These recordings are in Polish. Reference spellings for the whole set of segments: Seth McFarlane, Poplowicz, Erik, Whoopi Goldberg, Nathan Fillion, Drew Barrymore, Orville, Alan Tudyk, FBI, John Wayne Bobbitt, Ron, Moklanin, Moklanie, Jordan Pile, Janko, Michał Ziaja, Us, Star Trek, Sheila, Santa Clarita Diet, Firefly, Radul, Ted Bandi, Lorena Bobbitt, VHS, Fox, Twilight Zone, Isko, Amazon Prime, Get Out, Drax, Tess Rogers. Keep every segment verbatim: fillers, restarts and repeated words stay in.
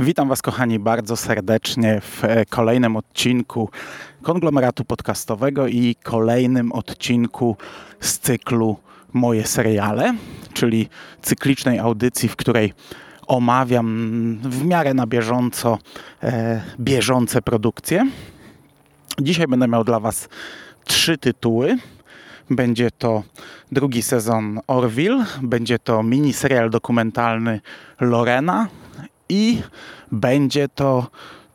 Witam Was, kochani, bardzo serdecznie w kolejnym odcinku Konglomeratu Podcastowego i kolejnym odcinku z cyklu Moje seriale, czyli cyklicznej audycji, w której omawiam w miarę na bieżąco e, bieżące produkcje. Dzisiaj będę miał dla Was trzy tytuły. Będzie to drugi sezon Orville, będzie to miniserial dokumentalny Lorena i będzie to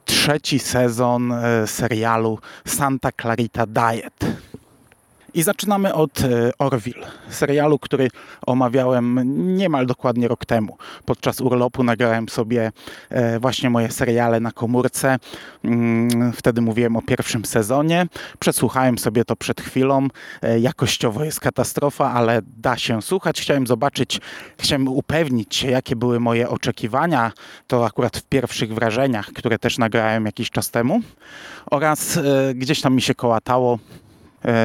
trzeci sezon e, serialu Santa Clarita Diet. I zaczynamy od Orville, serialu, który omawiałem niemal dokładnie rok temu. Podczas urlopu nagrałem sobie właśnie moje seriale na komórce. Wtedy mówiłem o pierwszym sezonie. Przesłuchałem sobie to przed chwilą. Jakościowo jest katastrofa, ale da się słuchać. Chciałem zobaczyć, chciałem upewnić się, jakie były moje oczekiwania. To akurat w pierwszych wrażeniach, które też nagrałem jakiś czas temu. Oraz gdzieś tam mi się kołatało,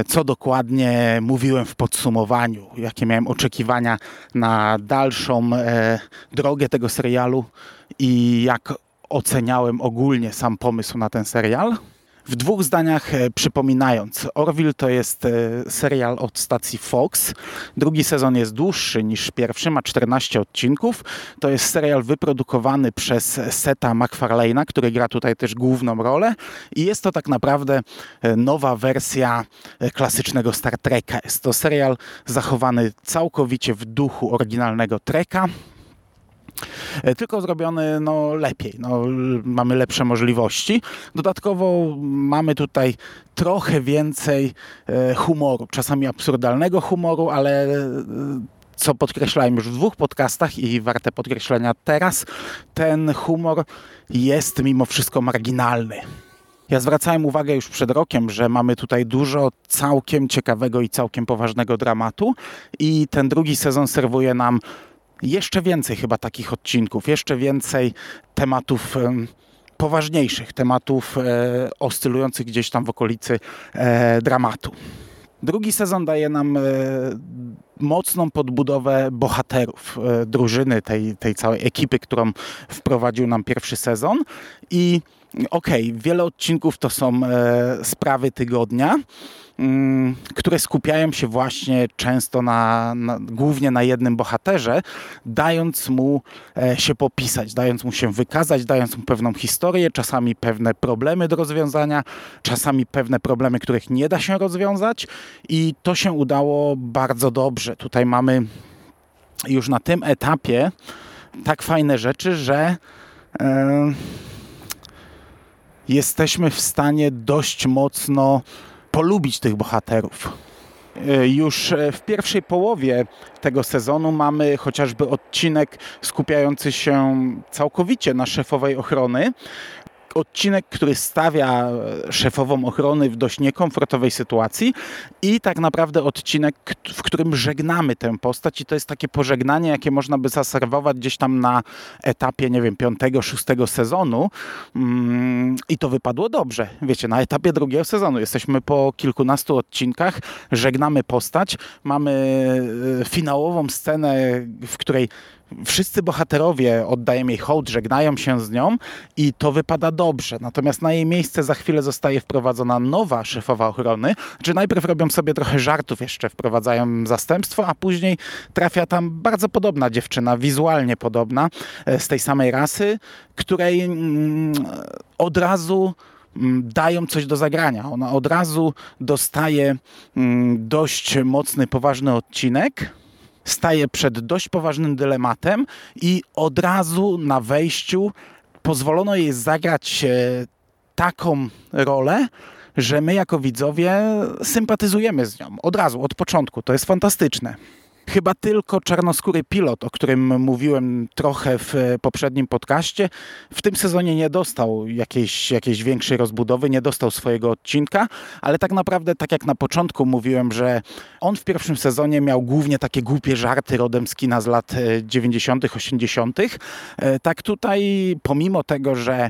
co dokładnie mówiłem w podsumowaniu, jakie miałem oczekiwania na dalszą e, drogę tego serialu i jak oceniałem ogólnie sam pomysł na ten serial. W dwóch zdaniach e, przypominając, Orville to jest e, serial od stacji Fox. Drugi sezon jest dłuższy niż pierwszy, ma czternaście odcinków. To jest serial wyprodukowany przez Setha McFarlane'a, który gra tutaj też główną rolę. I jest to tak naprawdę e, nowa wersja e, klasycznego Star Treka. Jest to serial zachowany całkowicie w duchu oryginalnego Treka. Tylko zrobiony no, lepiej, no, mamy lepsze możliwości. Dodatkowo mamy tutaj trochę więcej e, humoru, czasami absurdalnego humoru, ale e, co podkreślałem już w dwóch podcastach i warte podkreślenia teraz, ten humor jest mimo wszystko marginalny. Ja zwracałem uwagę już przed rokiem, że mamy tutaj dużo całkiem ciekawego i całkiem poważnego dramatu i ten drugi sezon serwuje nam jeszcze więcej chyba takich odcinków, jeszcze więcej tematów e, poważniejszych, tematów e, oscylujących gdzieś tam w okolicy e, dramatu. Drugi sezon daje nam e, mocną podbudowę bohaterów, e, drużyny, tej, tej całej ekipy, którą wprowadził nam pierwszy sezon. I okej, okay, wiele odcinków to są e, sprawy tygodnia, które skupiają się właśnie często na, na, głównie na jednym bohaterze, dając mu e, się popisać, dając mu się wykazać, dając mu pewną historię, czasami pewne problemy do rozwiązania, czasami pewne problemy, których nie da się rozwiązać i to się udało bardzo dobrze. Tutaj mamy już na tym etapie tak fajne rzeczy, że e, jesteśmy w stanie dość mocno polubić tych bohaterów. Już w pierwszej połowie tego sezonu mamy chociażby odcinek skupiający się całkowicie na szefowej ochrony. Odcinek, który stawia szefową ochrony w dość niekomfortowej sytuacji i tak naprawdę odcinek, w którym żegnamy tę postać i to jest takie pożegnanie, jakie można by zaserwować gdzieś tam na etapie, nie wiem, piątego, szóstego sezonu i to wypadło dobrze. Wiecie, na etapie drugiego sezonu jesteśmy po kilkunastu odcinkach, żegnamy postać, mamy finałową scenę, w której wszyscy bohaterowie oddają jej hołd, żegnają się z nią i to wypada dobrze. Natomiast na jej miejsce za chwilę zostaje wprowadzona nowa szefowa ochrony. Znaczy najpierw robią sobie trochę żartów jeszcze, wprowadzają zastępstwo, a później trafia tam bardzo podobna dziewczyna, wizualnie podobna, z tej samej rasy, której od razu dają coś do zagrania. Ona od razu dostaje dość mocny, poważny odcinek, staje przed dość poważnym dylematem i od razu na wejściu pozwolono jej zagrać taką rolę, że my jako widzowie sympatyzujemy z nią. Od razu, od początku. To jest fantastyczne. Chyba tylko czarnoskóry pilot, o którym mówiłem trochę w poprzednim podcaście, w tym sezonie nie dostał jakiejś, jakiejś większej rozbudowy, nie dostał swojego odcinka, ale tak naprawdę, tak jak na początku mówiłem, że on w pierwszym sezonie miał głównie takie głupie żarty rodem z kina z lat dziewięćdziesiątych, osiemdziesiątych. Tak tutaj, pomimo tego, że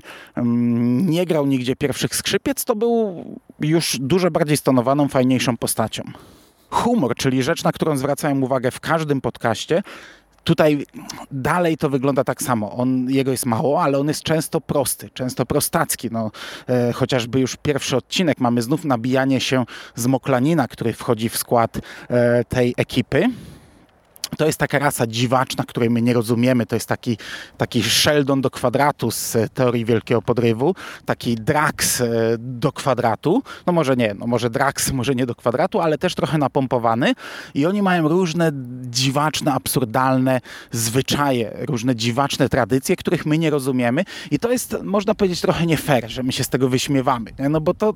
nie grał nigdzie pierwszych skrzypiec, to był już dużo bardziej stonowaną, fajniejszą postacią. Humor, czyli rzecz, na którą zwracałem uwagę w każdym podcaście, tutaj dalej to wygląda tak samo. On, jego jest mało, ale on jest często prosty, często prostacki. No, e, chociażby już pierwszy odcinek mamy znów nabijanie się z Moklanina, który wchodzi w skład e, tej ekipy. To jest taka rasa dziwaczna, której my nie rozumiemy. To jest taki, taki Sheldon do kwadratu z teorii wielkiego podrywu. Taki Drax do kwadratu. No może nie, no może Drax, może nie do kwadratu, ale też trochę napompowany. I oni mają różne dziwaczne, absurdalne zwyczaje, różne dziwaczne tradycje, których my nie rozumiemy. I to jest, można powiedzieć, trochę nie fair, że my się z tego wyśmiewamy. No bo to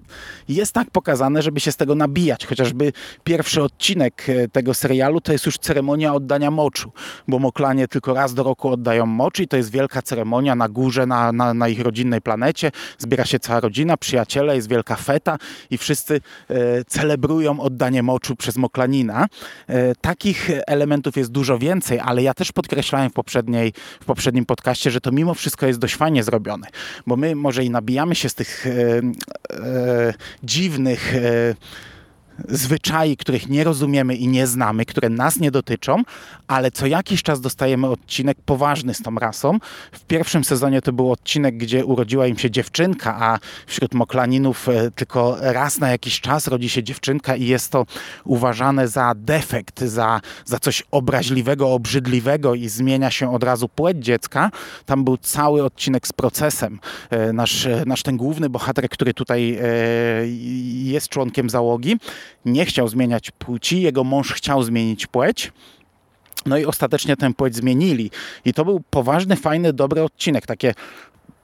jest tak pokazane, żeby się z tego nabijać. Chociażby pierwszy odcinek tego serialu to jest już ceremonia od oddania moczu, bo Moklanie tylko raz do roku oddają mocz i to jest wielka ceremonia na górze, na, na, na ich rodzinnej planecie. Zbiera się cała rodzina, przyjaciele, jest wielka feta i wszyscy e, celebrują oddanie moczu przez Moklanina. E, takich elementów jest dużo więcej, ale ja też podkreślałem w, poprzedniej, w poprzednim podcaście, że to mimo wszystko jest dość fajnie zrobione, bo my może i nabijamy się z tych e, e, dziwnych e, zwyczai, których nie rozumiemy i nie znamy, które nas nie dotyczą, ale co jakiś czas dostajemy odcinek poważny z tą rasą. W pierwszym sezonie to był odcinek, gdzie urodziła im się dziewczynka, a wśród Moklaninów tylko raz na jakiś czas rodzi się dziewczynka i jest to uważane za defekt, za, za coś obraźliwego, obrzydliwego i zmienia się od razu płeć dziecka. Tam był cały odcinek z procesem. Nasz, nasz ten główny bohater, który tutaj jest członkiem załogi, nie chciał zmieniać płci, jego mąż chciał zmienić płeć. No i ostatecznie tę płeć zmienili. I to był poważny, fajny, dobry odcinek. Takie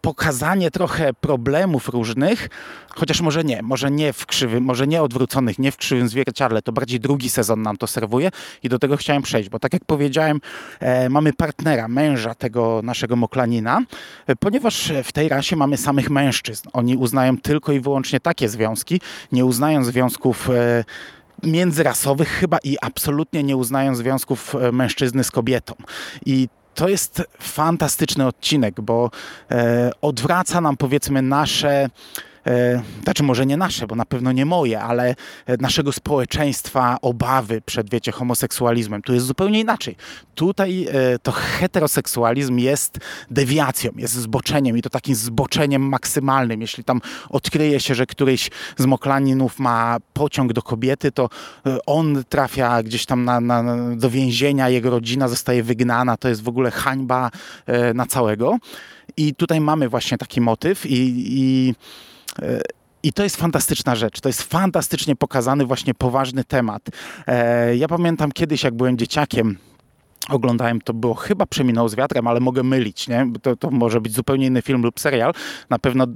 pokazanie trochę problemów różnych, chociaż może nie, może nie w krzywym, może nie odwróconych, nie w krzywym zwierciadle, to bardziej drugi sezon nam to serwuje i do tego chciałem przejść, bo tak jak powiedziałem, e, mamy partnera, męża tego naszego Moklanina, e, ponieważ w tej rasie mamy samych mężczyzn. Oni uznają tylko i wyłącznie takie związki, nie uznają związków e, międzyrasowych chyba i absolutnie nie uznają związków mężczyzny z kobietą. I to jest fantastyczny odcinek, bo e, odwraca nam, powiedzmy, nasze, e, znaczy może nie nasze, bo na pewno nie moje, ale naszego społeczeństwa obawy przed, wiecie, homoseksualizmem. Tu jest zupełnie inaczej. Tutaj e, to heteroseksualizm jest dewiacją, jest zboczeniem i to takim zboczeniem maksymalnym. Jeśli tam odkryje się, że któryś z Moklaninów ma pociąg do kobiety, to e, on trafia gdzieś tam na, na, do więzienia, jego rodzina zostaje wygnana. To jest w ogóle hańba e, na całego. I tutaj mamy właśnie taki motyw i... i e, I to jest fantastyczna rzecz. To jest fantastycznie pokazany właśnie poważny temat. E, ja pamiętam kiedyś, jak byłem dzieciakiem, oglądałem, to było chyba Przeminął z wiatrem, ale mogę mylić, nie? To, to może być zupełnie inny film lub serial. Na pewno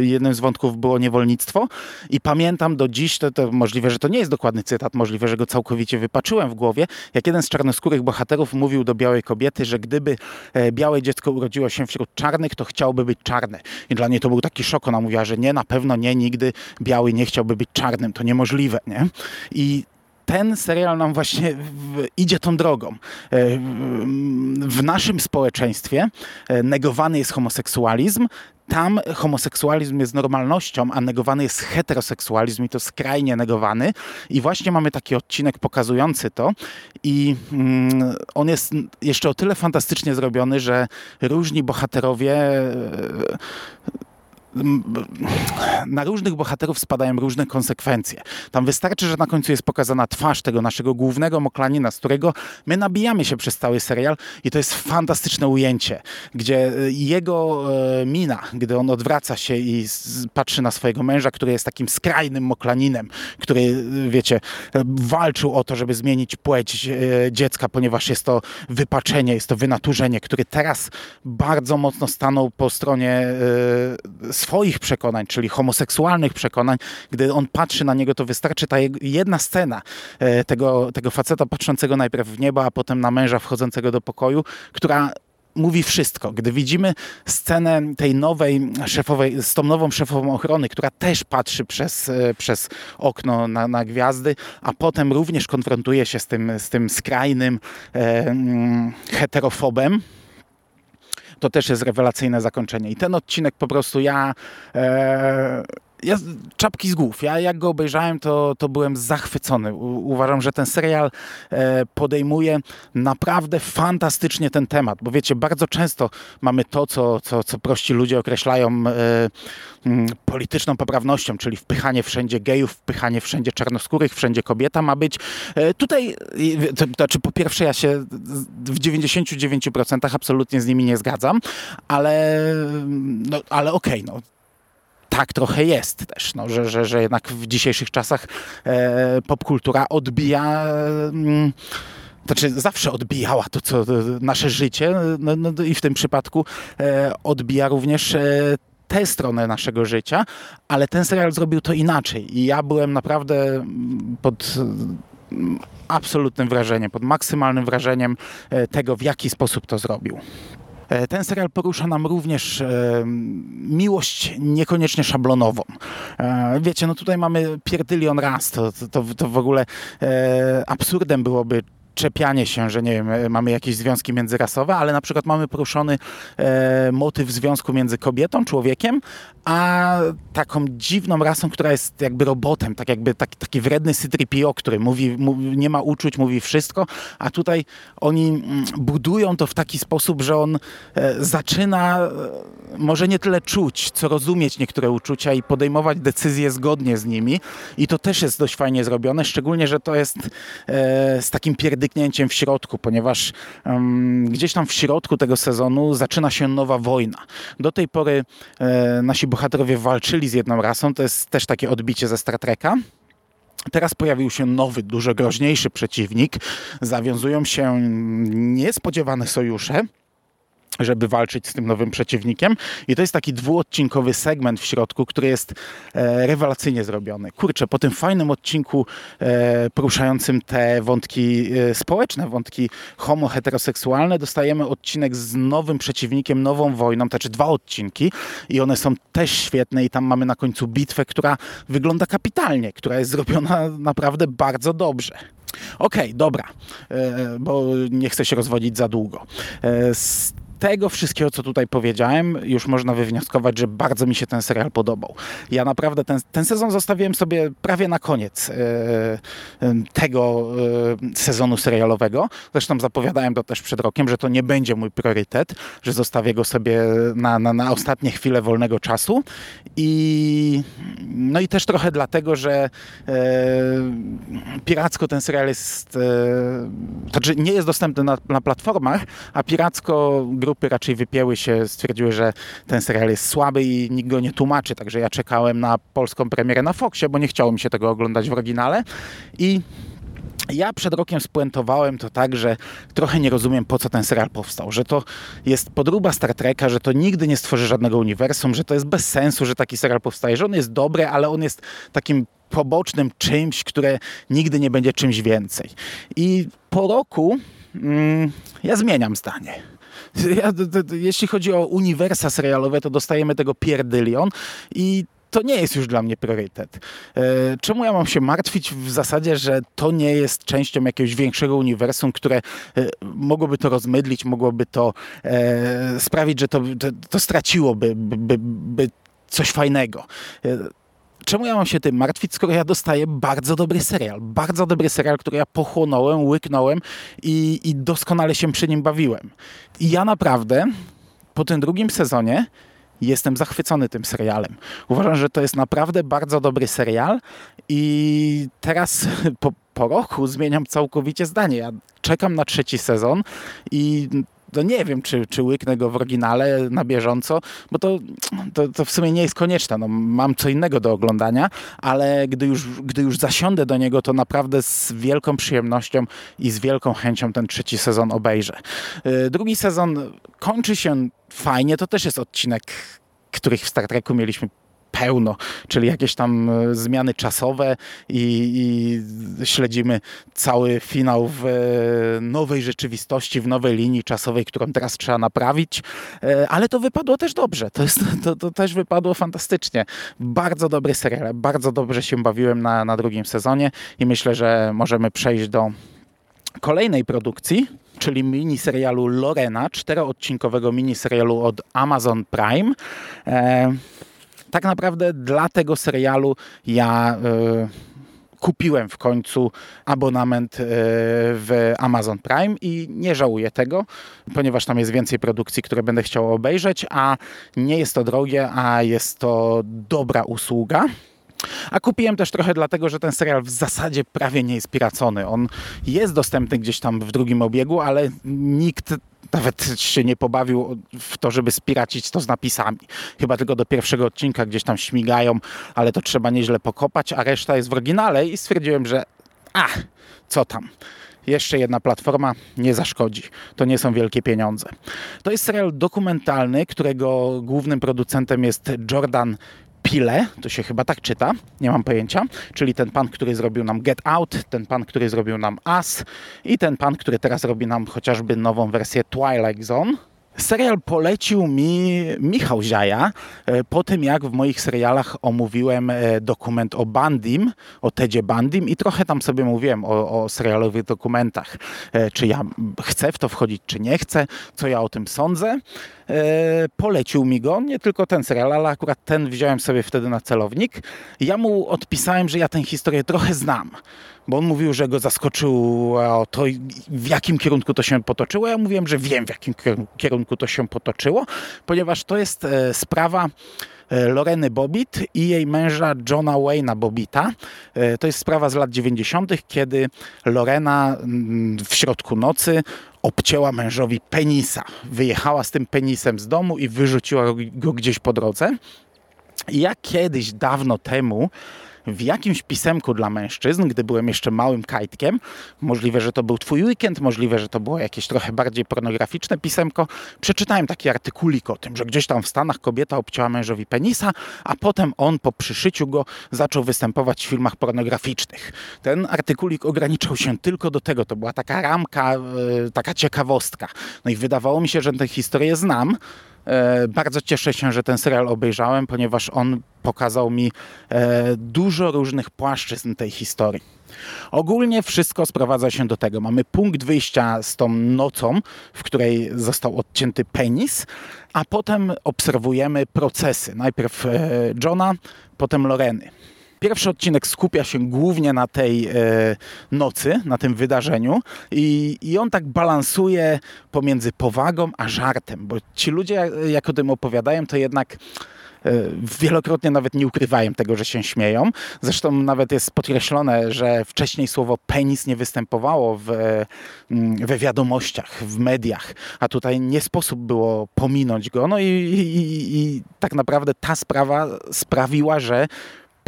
jednym z wątków było niewolnictwo i pamiętam do dziś, to, to możliwe, że to nie jest dokładny cytat, możliwe, że go całkowicie wypaczyłem w głowie, jak jeden z czarnoskórych bohaterów mówił do białej kobiety, że gdyby białe dziecko urodziło się wśród czarnych, to chciałby być czarne. I dla niej to był taki szok. Ona mówiła, że nie, na pewno nie, nigdy biały nie chciałby być czarnym. To niemożliwe, nie? I ten serial nam właśnie w, idzie tą drogą. W naszym społeczeństwie negowany jest homoseksualizm. Tam homoseksualizm jest normalnością, a negowany jest heteroseksualizm i to skrajnie negowany. I właśnie mamy taki odcinek pokazujący to i mm, on jest jeszcze o tyle fantastycznie zrobiony, że różni bohaterowie... Yy, na różnych bohaterów spadają różne konsekwencje. Tam wystarczy, że na końcu jest pokazana twarz tego naszego głównego Moklanina, z którego my nabijamy się przez cały serial i to jest fantastyczne ujęcie, gdzie jego e, mina, gdy on odwraca się i z, patrzy na swojego męża, który jest takim skrajnym Moklaninem, który, wiecie, walczył o to, żeby zmienić płeć e, dziecka, ponieważ jest to wypaczenie, jest to wynaturzenie, który teraz bardzo mocno stanął po stronie e, swoich przekonań, czyli homoseksualnych przekonań, gdy on patrzy na niego, to wystarczy ta jedna scena tego, tego faceta patrzącego najpierw w niebo, a potem na męża wchodzącego do pokoju, która mówi wszystko. Gdy widzimy scenę tej nowej szefowej, z tą nową szefową ochrony, która też patrzy przez, przez okno na, na gwiazdy, a potem również konfrontuje się z tym, z tym skrajnym e, heterofobem, to też jest rewelacyjne zakończenie. I ten odcinek po prostu ja... E, Ja, czapki z głów. Ja jak go obejrzałem, to, to byłem zachwycony. U, uważam, że ten serial e, podejmuje naprawdę fantastycznie ten temat, bo wiecie, bardzo często mamy to, co, co, co prości ludzie określają e, m, polityczną poprawnością, czyli wpychanie wszędzie gejów, wpychanie wszędzie czarnoskórych, wszędzie kobieta ma być. E, tutaj, to, to znaczy po pierwsze ja się w dziewięćdziesiąt dziewięć procent absolutnie z nimi nie zgadzam, ale, no, ale okej, okay, no. Tak trochę jest też, no, że, że, że jednak w dzisiejszych czasach e, popkultura odbija, m, znaczy zawsze odbijała to, co to, nasze życie, no, no, i w tym przypadku e, odbija również e, tę stronę naszego życia, ale ten serial zrobił to inaczej i ja byłem naprawdę pod... absolutnym wrażeniem, pod maksymalnym wrażeniem tego, w jaki sposób to zrobił. Ten serial porusza nam również e, miłość niekoniecznie szablonową. E, wiecie, no tutaj mamy pierdylion raz, to, to, to w ogóle e, absurdem byłoby czepianie się, że nie wiem, mamy jakieś związki międzyrasowe, ale na przykład mamy poruszony e, motyw związku między kobietą, człowiekiem, a taką dziwną rasą, która jest jakby robotem, tak jakby tak, taki wredny C trzy P O, który mówi, mówi, nie ma uczuć, mówi wszystko, a tutaj oni budują to w taki sposób, że on e, zaczyna e, może nie tyle czuć, co rozumieć niektóre uczucia i podejmować decyzje zgodnie z nimi, i to też jest dość fajnie zrobione, szczególnie, że to jest e, z takim pierdolem w środku, ponieważ um, gdzieś tam w środku tego sezonu zaczyna się nowa wojna. Do tej pory e, nasi bohaterowie walczyli z jedną rasą, to jest też takie odbicie ze Star Treka. Teraz pojawił się nowy, dużo groźniejszy przeciwnik. Zawiązują się niespodziewane sojusze, żeby walczyć z tym nowym przeciwnikiem, i to jest taki dwuodcinkowy segment w środku, który jest e, rewelacyjnie zrobiony. Kurczę, po tym fajnym odcinku e, poruszającym te wątki e, społeczne, wątki homo-heteroseksualne, dostajemy odcinek z nowym przeciwnikiem, nową wojną, to znaczy dwa odcinki, i one są też świetne, i tam mamy na końcu bitwę, która wygląda kapitalnie, która jest zrobiona naprawdę bardzo dobrze. Okej, okay, dobra, e, bo nie chcę się rozwodzić za długo. E, z tego wszystkiego, co tutaj powiedziałem, już można wywnioskować, że bardzo mi się ten serial podobał. Ja naprawdę ten, ten sezon zostawiłem sobie prawie na koniec yy, tego yy, sezonu serialowego. Zresztą zapowiadałem to też przed rokiem, że to nie będzie mój priorytet, że zostawię go sobie na, na, na ostatnie chwile wolnego czasu. I, no i też trochę dlatego, że yy, piracko ten serial jest... Yy, to znaczy nie jest dostępny na, na platformach, a piracko... grupy raczej wypięły się, stwierdziły, że ten serial jest słaby i nikt go nie tłumaczy, także ja czekałem na polską premierę na Foxie, bo nie chciało mi się tego oglądać w oryginale, i ja przed rokiem spuentowałem to tak, że trochę nie rozumiem, po co ten serial powstał, że to jest podróba Star Treka, że to nigdy nie stworzy żadnego uniwersum, że to jest bez sensu, że taki serial powstaje, że on jest dobry, ale on jest takim pobocznym czymś, które nigdy nie będzie czymś więcej. I po roku mm, ja zmieniam zdanie. Ja, to, to, to, jeśli chodzi o uniwersa serialowe, to dostajemy tego pierdylion i to nie jest już dla mnie priorytet. E, czemu ja mam się martwić w zasadzie, że to nie jest częścią jakiegoś większego uniwersum, które e, mogłoby to rozmydlić, mogłoby to e, sprawić, że to, to, to straciłoby by, by, by coś fajnego. E, Czemu ja mam się tym martwić, skoro ja dostaję bardzo dobry serial? Bardzo dobry serial, który ja pochłonąłem, łyknąłem i, i doskonale się przy nim bawiłem. I ja naprawdę po tym drugim sezonie jestem zachwycony tym serialem. Uważam, że to jest naprawdę bardzo dobry serial, i teraz po, po roku zmieniam całkowicie zdanie. Ja czekam na trzeci sezon i... to nie wiem, czy, czy łyknę go w oryginale na bieżąco, bo to, to, to w sumie nie jest konieczne. No, mam co innego do oglądania, ale gdy już, gdy już zasiądę do niego, to naprawdę z wielką przyjemnością i z wielką chęcią ten trzeci sezon obejrzę. Drugi sezon kończy się fajnie, to też jest odcinek których w Star Treku mieliśmy pełno, czyli jakieś tam zmiany czasowe i, i śledzimy cały finał w nowej rzeczywistości, w nowej linii czasowej, którą teraz trzeba naprawić, ale to wypadło też dobrze, to, jest, to, to też wypadło fantastycznie. Bardzo dobry serial, bardzo dobrze się bawiłem na, na drugim sezonie i myślę, że możemy przejść do kolejnej produkcji, czyli miniserialu Lorena, czteroodcinkowego miniserialu od Amazon Prime. E- Tak naprawdę dla tego serialu ja y, kupiłem w końcu abonament y, w Amazon Prime i nie żałuję tego, ponieważ tam jest więcej produkcji, które będę chciał obejrzeć, a nie jest to drogie, a jest to dobra usługa. A kupiłem też trochę dlatego, że ten serial w zasadzie prawie nie jest piracony. On jest dostępny gdzieś tam w drugim obiegu, ale nikt nawet się nie pobawił w to, żeby spiracić to z napisami. Chyba tylko do pierwszego odcinka gdzieś tam śmigają, ale to trzeba nieźle pokopać, a reszta jest w oryginale i stwierdziłem, że a, co tam. Jeszcze jedna platforma nie zaszkodzi. To nie są wielkie pieniądze. To jest serial dokumentalny, którego głównym producentem jest Jordan Pile, to się chyba tak czyta, nie mam pojęcia, czyli ten pan, który zrobił nam Get Out, ten pan, który zrobił nam Us i ten pan, który teraz robi nam chociażby nową wersję Twilight Zone. Serial polecił mi Michał Ziaja po tym, jak w moich serialach omówiłem dokument o Bandim, o Tedzie Bandim i trochę tam sobie mówiłem o, o serialowych dokumentach. Czy ja chcę w to wchodzić, czy nie chcę, co ja o tym sądzę. Polecił mi go, nie tylko ten serial, ale akurat ten wziąłem sobie wtedy na celownik. Ja mu odpisałem, że ja tę historię trochę znam, bo on mówił, że go zaskoczyło to, w jakim kierunku to się potoczyło. Ja mówiłem, że wiem, w jakim kierunku to się potoczyło, ponieważ to jest sprawa Loreny Bobbitt i jej męża Johna Wayne'a Bobbitta. To jest sprawa z lat dziewięćdziesiątych, kiedy Lorena w środku nocy obcięła mężowi penisa. Wyjechała z tym penisem z domu i wyrzuciła go gdzieś po drodze. I ja kiedyś, dawno temu, w jakimś pisemku dla mężczyzn, gdy byłem jeszcze małym kajtkiem, możliwe, że to był Twój weekend, możliwe, że to było jakieś trochę bardziej pornograficzne pisemko, przeczytałem taki artykulik o tym, że gdzieś tam w Stanach kobieta obcięła mężowi penisa, a potem on po przyszyciu go zaczął występować w filmach pornograficznych. Ten artykulik ograniczał się tylko do tego, to była taka ramka, taka ciekawostka. No i wydawało mi się, że tę historię znam. Bardzo cieszę się, że ten serial obejrzałem, ponieważ on pokazał mi dużo różnych płaszczyzn tej historii. Ogólnie wszystko sprowadza się do tego. Mamy punkt wyjścia z tą nocą, w której został odcięty penis, a potem obserwujemy procesy. Najpierw Johna, potem Loreny. Pierwszy odcinek skupia się głównie na tej e, nocy, na tym wydarzeniu i, i on tak balansuje pomiędzy powagą a żartem, bo ci ludzie, jak o tym opowiadają, to jednak e, wielokrotnie nawet nie ukrywają tego, że się śmieją. Zresztą nawet jest podkreślone, że wcześniej słowo penis nie występowało w, we wiadomościach, w mediach, a tutaj nie sposób było pominąć go. No i, i, i tak naprawdę ta sprawa sprawiła, że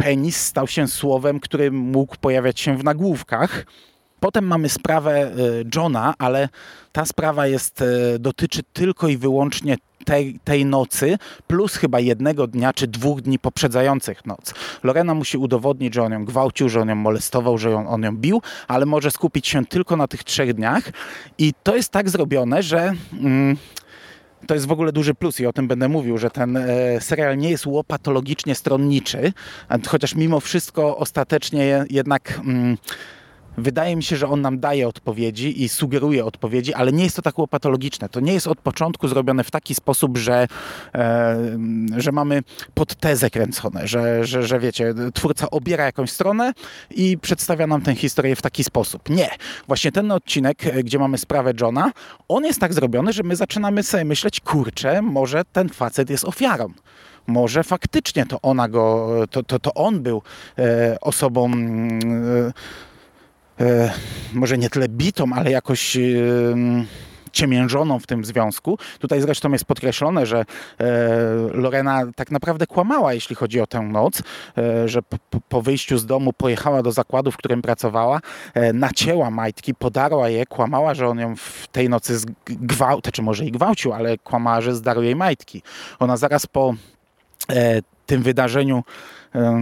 penis stał się słowem, który mógł pojawiać się w nagłówkach. Potem mamy sprawę Johna, ale ta sprawa jest, dotyczy tylko i wyłącznie tej, tej nocy, plus chyba jednego dnia czy dwóch dni poprzedzających noc. Lorena musi udowodnić, że on ją gwałcił, że on ją molestował, że on, on ją bił, ale może skupić się tylko na tych trzech dniach. I to jest tak zrobione, że... Mm, to jest w ogóle duży plus i o tym będę mówił, że ten e, serial nie jest łopatologicznie stronniczy, chociaż mimo wszystko ostatecznie jednak mm, wydaje mi się, że on nam daje odpowiedzi i sugeruje odpowiedzi, ale nie jest to tak łopatologiczne. To nie jest od początku zrobione w taki sposób, że, e, że mamy podtezę kręcone, że, że, że wiecie, twórca obiera jakąś stronę i przedstawia nam tę historię w taki sposób. Nie. Właśnie ten odcinek, gdzie mamy sprawę Johna, on jest tak zrobiony, że my zaczynamy sobie myśleć, kurczę, może ten facet jest ofiarą. Może faktycznie to ona go, to, to, to on był e, osobą... E, E, może nie tyle bitą, ale jakoś e, ciemiężoną w tym związku. Tutaj zresztą jest podkreślone, że e, Lorena tak naprawdę kłamała, jeśli chodzi o tę noc, e, że po, po wyjściu z domu pojechała do zakładu, w którym pracowała, e, nacięła majtki, podarła je, kłamała, że on ją w tej nocy gwałcił, czy może i gwałcił, ale kłamała, że zdarł jej majtki. Ona zaraz po e, tym wydarzeniu e,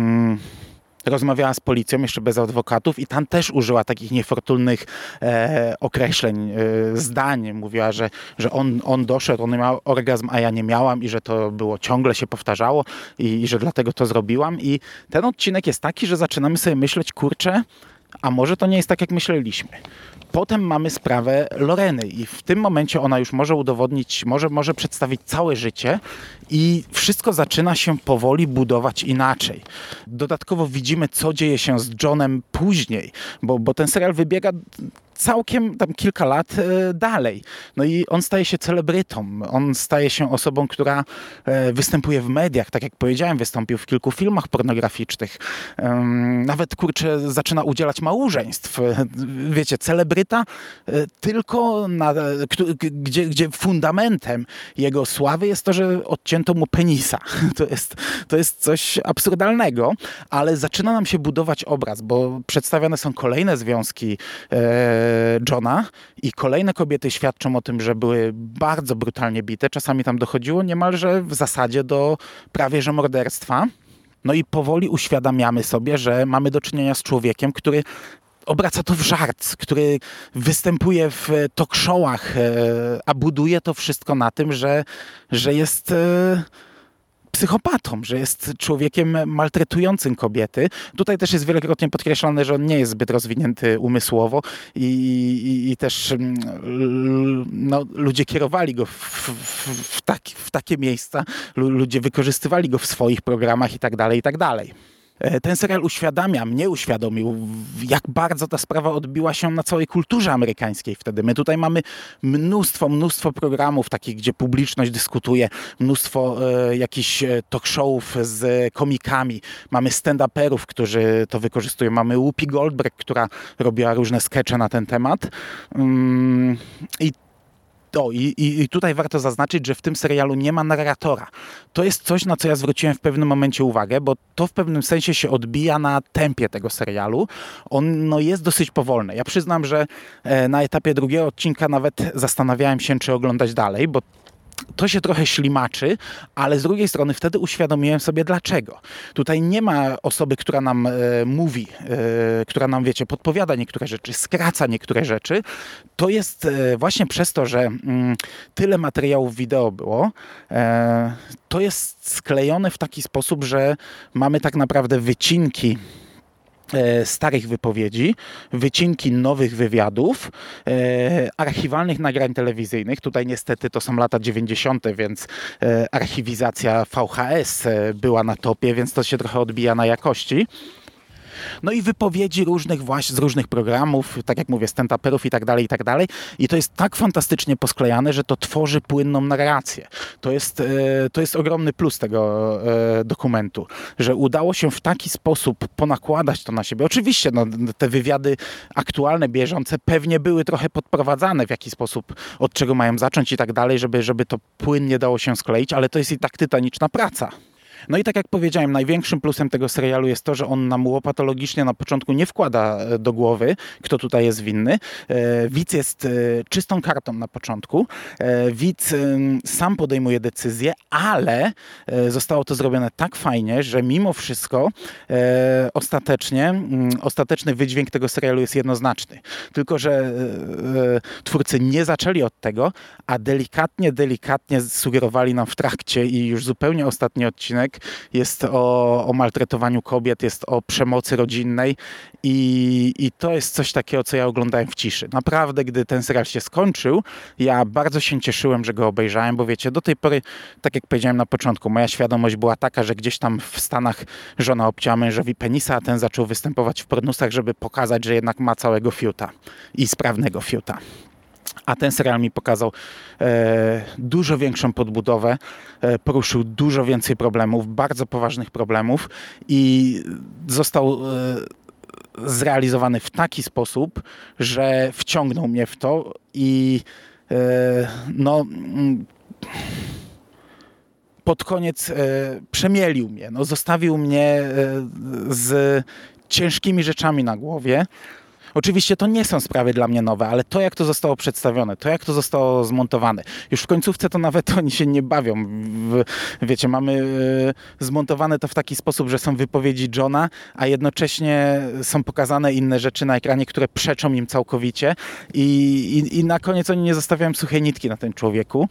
rozmawiała z policją, jeszcze bez adwokatów, i tam też użyła takich niefortunnych e, określeń, e, zdań. Mówiła, że, że on, on doszedł, on miał orgazm, a ja nie miałam, i że to było, ciągle się powtarzało, i, i że dlatego to zrobiłam. I ten odcinek jest taki, że zaczynamy sobie myśleć, kurczę, a może to nie jest tak, jak myśleliśmy. Potem mamy sprawę Loreny i w tym momencie ona już może udowodnić, może, może przedstawić całe życie i wszystko zaczyna się powoli budować inaczej. Dodatkowo widzimy, co dzieje się z Johnem później, bo, bo ten serial wybiega całkiem tam kilka lat dalej. No i on staje się celebrytą. On staje się osobą, która występuje w mediach. Tak jak powiedziałem, wystąpił w kilku filmach pornograficznych. Nawet, kurczę, zaczyna udzielać małżeństw. Wiecie, celebryta tylko, na, gdzie, gdzie fundamentem jego sławy jest to, że odcięto mu penisa. To jest, to jest coś absurdalnego, ale zaczyna nam się budować obraz, bo przedstawiane są kolejne związki Johna i kolejne kobiety świadczą o tym, że były bardzo brutalnie bite. Czasami tam dochodziło niemalże w zasadzie do prawie że morderstwa. No i powoli uświadamiamy sobie, że mamy do czynienia z człowiekiem, który obraca to w żart, który występuje w talk showach, a buduje to wszystko na tym, że, że jest psychopatą, że jest człowiekiem maltretującym kobiety. Tutaj też jest wielokrotnie podkreślane, że on nie jest zbyt rozwinięty umysłowo i, i, i też no, ludzie kierowali go w, w, w, tak, w takie miejsca, ludzie wykorzystywali go w swoich programach i tak dalej, i tak dalej. Ten serial uświadamia, mnie uświadomił, jak bardzo ta sprawa odbiła się na całej kulturze amerykańskiej wtedy. My tutaj mamy mnóstwo, mnóstwo programów takich, gdzie publiczność dyskutuje, mnóstwo e, jakichś talk showów z komikami. Mamy stand-uperów, którzy to wykorzystują. Mamy Whoopi Goldberg, która robiła różne skecze na ten temat. Ym, i O, i, i tutaj warto zaznaczyć, że w tym serialu nie ma narratora. To jest coś, na co ja zwróciłem w pewnym momencie uwagę, bo to w pewnym sensie się odbija na tempie tego serialu. On no, jest dosyć powolny. Ja przyznam, że e, na etapie drugiego odcinka nawet zastanawiałem się, czy oglądać dalej, bo to się trochę ślimaczy, ale z drugiej strony wtedy uświadomiłem sobie dlaczego. Tutaj nie ma osoby, która nam e, mówi, e, która nam, wiecie, podpowiada niektóre rzeczy, skraca niektóre rzeczy. To jest e, właśnie przez to, że mm, tyle materiałów wideo było, e, to jest sklejone w taki sposób, że mamy tak naprawdę wycinki starych wypowiedzi, wycinki nowych wywiadów, e, archiwalnych nagrań telewizyjnych. Tutaj niestety to są lata dziewięćdziesiąte, więc e, archiwizacja V H S była na topie, więc to się trochę odbija na jakości. No i wypowiedzi różnych właśnie z różnych programów, tak jak mówię, stand-uperów i tak dalej, i tak dalej. I to jest tak fantastycznie posklejane, że to tworzy płynną narrację. To jest, to jest ogromny plus tego dokumentu, że udało się w taki sposób ponakładać to na siebie. Oczywiście no, te wywiady aktualne, bieżące pewnie były trochę podprowadzane w jaki sposób, od czego mają zacząć i tak dalej, żeby, żeby to płynnie dało się skleić, ale to jest i tak tytaniczna praca. No i tak jak powiedziałem, największym plusem tego serialu jest to, że on nam łopatologicznie na początku nie wkłada do głowy, kto tutaj jest winny. Widz jest czystą kartą na początku. Widz sam podejmuje decyzję, ale zostało to zrobione tak fajnie, że mimo wszystko ostatecznie, ostateczny wydźwięk tego serialu jest jednoznaczny. Tylko że twórcy nie zaczęli od tego, a delikatnie, delikatnie sugerowali nam w trakcie i już zupełnie ostatni odcinek jest o, o maltretowaniu kobiet, jest o przemocy rodzinnej i, i to jest coś takiego, co ja oglądałem w ciszy. Naprawdę, gdy ten serial się skończył, ja bardzo się cieszyłem, że go obejrzałem, bo wiecie, do tej pory, tak jak powiedziałem na początku, moja świadomość była taka, że gdzieś tam w Stanach żona obcięła mężowi penisa, a ten zaczął występować w pornusach, żeby pokazać, że jednak ma całego fiuta i sprawnego fiuta. A ten serial mi pokazał e, dużo większą podbudowę, e, poruszył dużo więcej problemów, bardzo poważnych problemów i został e, zrealizowany w taki sposób, że wciągnął mnie w to i e, no... Mm, pod koniec e, przemielił mnie, no, zostawił mnie e, z ciężkimi rzeczami na głowie. Oczywiście to nie są sprawy dla mnie nowe, ale to jak to zostało przedstawione, to jak to zostało zmontowane. Już w końcówce to nawet oni się nie bawią. W, wiecie, mamy y, zmontowane to w taki sposób, że są wypowiedzi Johna, a jednocześnie są pokazane inne rzeczy na ekranie, które przeczą im całkowicie i, i, i na koniec oni nie zostawiają suchej nitki na tym człowieku.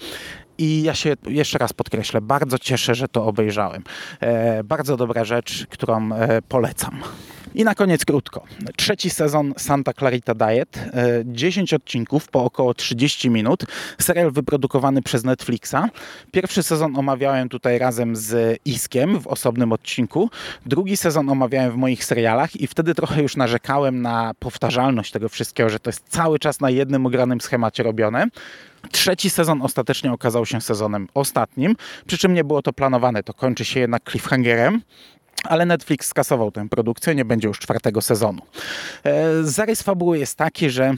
I ja się jeszcze raz podkreślę, bardzo cieszę, że to obejrzałem. E, bardzo dobra rzecz, którą e, polecam. I na koniec krótko. Trzeci sezon Santa Clarita Diet. dziesięć odcinków po około trzydzieści minut. Serial wyprodukowany przez Netflixa. Pierwszy sezon omawiałem tutaj razem z Iskiem w osobnym odcinku. Drugi sezon omawiałem w moich serialach i wtedy trochę już narzekałem na powtarzalność tego wszystkiego, że to jest cały czas na jednym ogranym schemacie robione. Trzeci sezon ostatecznie okazał się sezonem ostatnim, przy czym nie było to planowane. To kończy się jednak cliffhangerem. Ale Netflix skasował tę produkcję, nie będzie już czwartego sezonu. Zarys fabuły jest taki, że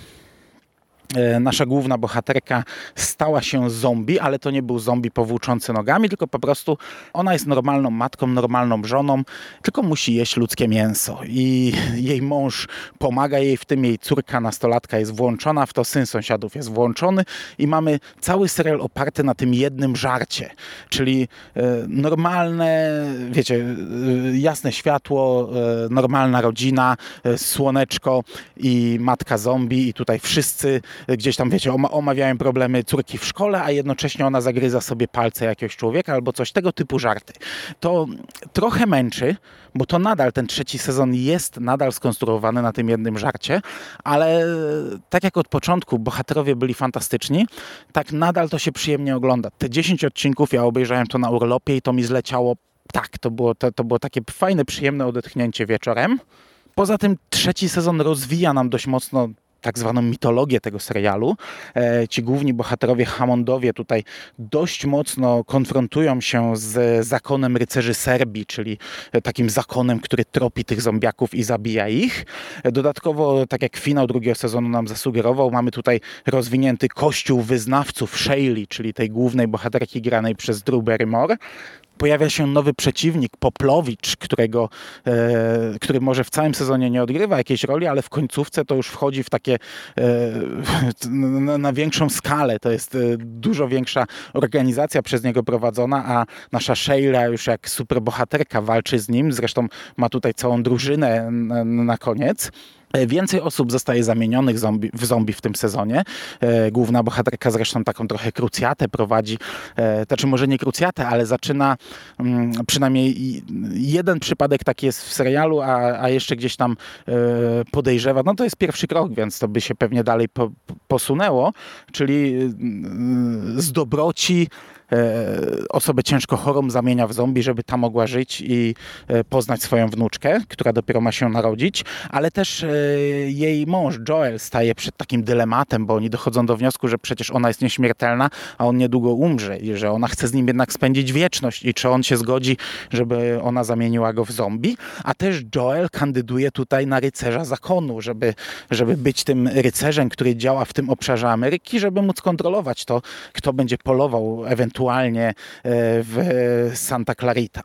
nasza główna bohaterka stała się zombie, ale to nie był zombie powłóczący nogami, tylko po prostu ona jest normalną matką, normalną żoną, tylko musi jeść ludzkie mięso i jej mąż pomaga jej w tym, jej córka nastolatka jest włączona w to, syn sąsiadów jest włączony i mamy cały serial oparty na tym jednym żarcie, czyli normalne, wiecie, jasne światło, normalna rodzina, słoneczko i matka zombie i tutaj wszyscy gdzieś tam, wiecie, omawiałem problemy córki w szkole, a jednocześnie ona zagryza sobie palce jakiegoś człowieka albo coś, tego typu żarty. To trochę męczy, bo to nadal ten trzeci sezon jest nadal skonstruowany na tym jednym żarcie, ale tak jak od początku bohaterowie byli fantastyczni, tak nadal to się przyjemnie ogląda. Te dziesięć odcinków ja obejrzałem to na urlopie i to mi zleciało, tak, to było, to, to było takie fajne, przyjemne odetchnięcie wieczorem. Poza tym trzeci sezon rozwija nam dość mocno tak zwaną mitologię tego serialu. Ci główni bohaterowie, Hammondowie, tutaj dość mocno konfrontują się z zakonem rycerzy Serbii, czyli takim zakonem, który tropi tych zombiaków i zabija ich. Dodatkowo, tak jak finał drugiego sezonu nam zasugerował, mamy tutaj rozwinięty kościół wyznawców Sheili, czyli tej głównej bohaterki granej przez Drew Barrymore. Pojawia się nowy przeciwnik, Poplowicz, którego, e, który może w całym sezonie nie odgrywa jakiejś roli, ale w końcówce to już wchodzi w takie e, na, na większą skalę. To jest e, dużo większa organizacja przez niego prowadzona, a nasza Sheila już jak superbohaterka walczy z nim. Zresztą ma tutaj całą drużynę na, na koniec. Więcej osób zostaje zamienionych zombie, w zombie w tym sezonie. E, główna bohaterka zresztą taką trochę krucjatę prowadzi, e, znaczy może nie krucjatę, ale zaczyna mm, przynajmniej jeden przypadek taki jest w serialu, a, a jeszcze gdzieś tam e, podejrzewa. No to jest pierwszy krok, więc to by się pewnie dalej po, posunęło, czyli e, z dobroci osobę ciężko chorą zamienia w zombie, żeby ta mogła żyć i poznać swoją wnuczkę, która dopiero ma się narodzić, ale też jej mąż Joel staje przed takim dylematem, bo oni dochodzą do wniosku, że przecież ona jest nieśmiertelna, a on niedługo umrze i że ona chce z nim jednak spędzić wieczność i czy on się zgodzi, żeby ona zamieniła go w zombie, a też Joel kandyduje tutaj na rycerza zakonu, żeby, żeby być tym rycerzem, który działa w tym obszarze Ameryki, żeby móc kontrolować to, kto będzie polował ewentualnie ewentualnie w Santa Clarita.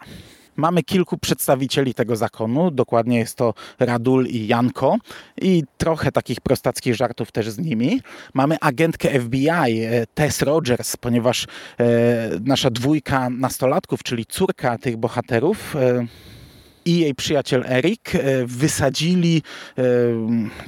Mamy kilku przedstawicieli tego zakonu, dokładnie jest to Radul i Janko i trochę takich prostackich żartów też z nimi. Mamy agentkę F B I, Tess Rogers, ponieważ nasza dwójka nastolatków, czyli córka tych bohaterów, i jej przyjaciel Erik wysadzili,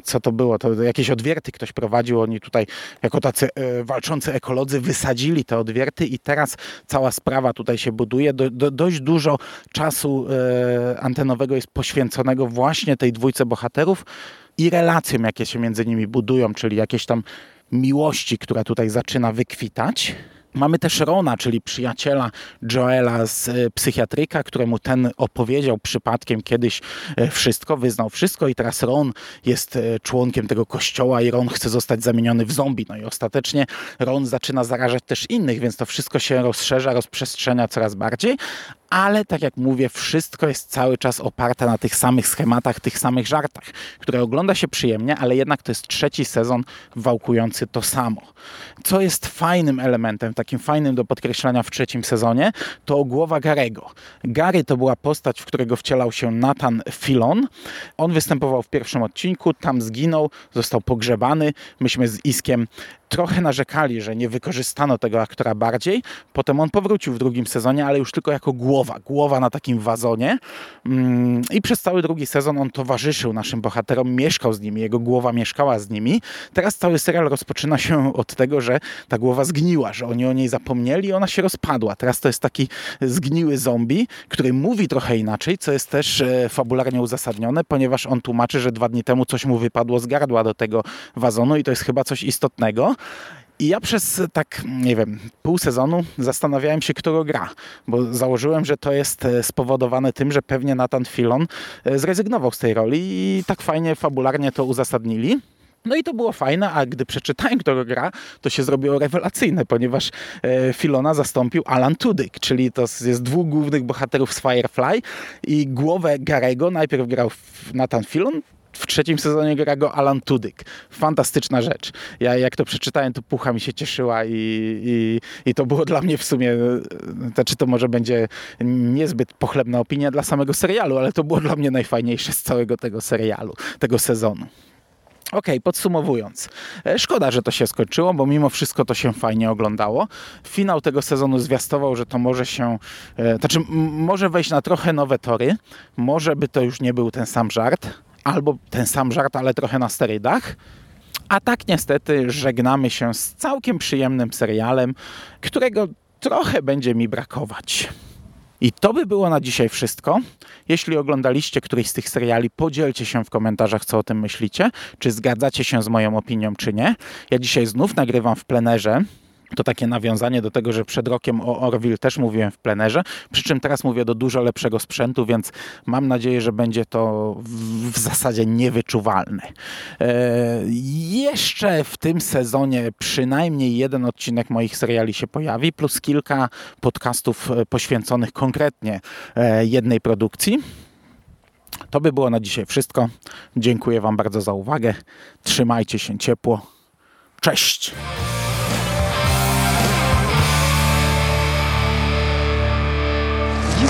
co to było, to jakieś odwierty ktoś prowadził, oni tutaj jako tacy walczący ekolodzy wysadzili te odwierty i teraz cała sprawa tutaj się buduje. Do, do, dość dużo czasu antenowego jest poświęconego właśnie tej dwójce bohaterów i relacjom, jakie się między nimi budują, czyli jakieś tam miłości, która tutaj zaczyna wykwitać. Mamy też Rona, czyli przyjaciela Joela z psychiatryka, któremu ten opowiedział przypadkiem kiedyś wszystko, wyznał wszystko i teraz Ron jest członkiem tego kościoła i Ron chce zostać zamieniony w zombie. No i ostatecznie Ron zaczyna zarażać też innych, więc to wszystko się rozszerza, rozprzestrzenia coraz bardziej, ale tak jak mówię, wszystko jest cały czas oparte na tych samych schematach, tych samych żartach, które ogląda się przyjemnie, ale jednak to jest trzeci sezon wałkujący to samo. Co jest fajnym elementem, takim fajnym do podkreślenia w trzecim sezonie, to głowa Gary'ego. Gary to była postać, w którego wcielał się Nathan Fillion. On występował w pierwszym odcinku, tam zginął, został pogrzebany. Myśmy z Iskiem trochę narzekali, że nie wykorzystano tego aktora bardziej. Potem on powrócił w drugim sezonie, ale już tylko jako głowa. Głowa na takim wazonie. I przez cały drugi sezon on towarzyszył naszym bohaterom, mieszkał z nimi. Jego głowa mieszkała z nimi. Teraz cały serial rozpoczyna się od tego, że ta głowa zgniła, że oni o niej zapomnieli i ona się rozpadła. Teraz to jest taki zgniły zombie, który mówi trochę inaczej, co jest też fabularnie uzasadnione, ponieważ on tłumaczy, że dwa dni temu coś mu wypadło z gardła do tego wazonu i to jest chyba coś istotnego. I ja przez tak, nie wiem, pół sezonu zastanawiałem się, kto go gra, bo założyłem, że to jest spowodowane tym, że pewnie Nathan Fillion zrezygnował z tej roli i tak fajnie, fabularnie to uzasadnili. No i to było fajne, a gdy przeczytałem, kto go gra, to się zrobiło rewelacyjne, ponieważ Filona zastąpił Alan Tudyk, czyli to jest dwóch głównych bohaterów z Firefly i głowę Gary'ego najpierw grał Nathan Fillion, w trzecim sezonie gra go Alan Tudyk. Fantastyczna rzecz. Ja jak to przeczytałem, to pucha mi się cieszyła i, i, i to było dla mnie w sumie, znaczy to może będzie niezbyt pochlebna opinia dla samego serialu, ale to było dla mnie najfajniejsze z całego tego serialu, tego sezonu. Okej, okay, podsumowując. Szkoda, że to się skończyło, bo mimo wszystko to się fajnie oglądało. Finał tego sezonu zwiastował, że to może się... E, znaczy, m- może wejść na trochę nowe tory. Może by to już nie był ten sam żart. Albo ten sam żart, ale trochę na sterydach. A tak niestety żegnamy się z całkiem przyjemnym serialem, którego trochę będzie mi brakować. I to by było na dzisiaj wszystko. Jeśli oglądaliście któryś z tych seriali, podzielcie się w komentarzach, co o tym myślicie, czy zgadzacie się z moją opinią, czy nie. Ja dzisiaj znów nagrywam w plenerze. To takie nawiązanie do tego, że przed rokiem o Orville też mówiłem w plenerze, przy czym teraz mówię do dużo lepszego sprzętu, więc mam nadzieję, że będzie to w zasadzie niewyczuwalne. E, jeszcze w tym sezonie przynajmniej jeden odcinek moich seriali się pojawi, plus kilka podcastów poświęconych konkretnie jednej produkcji. To by było na dzisiaj wszystko. Dziękuję Wam bardzo za uwagę. Trzymajcie się ciepło. Cześć! You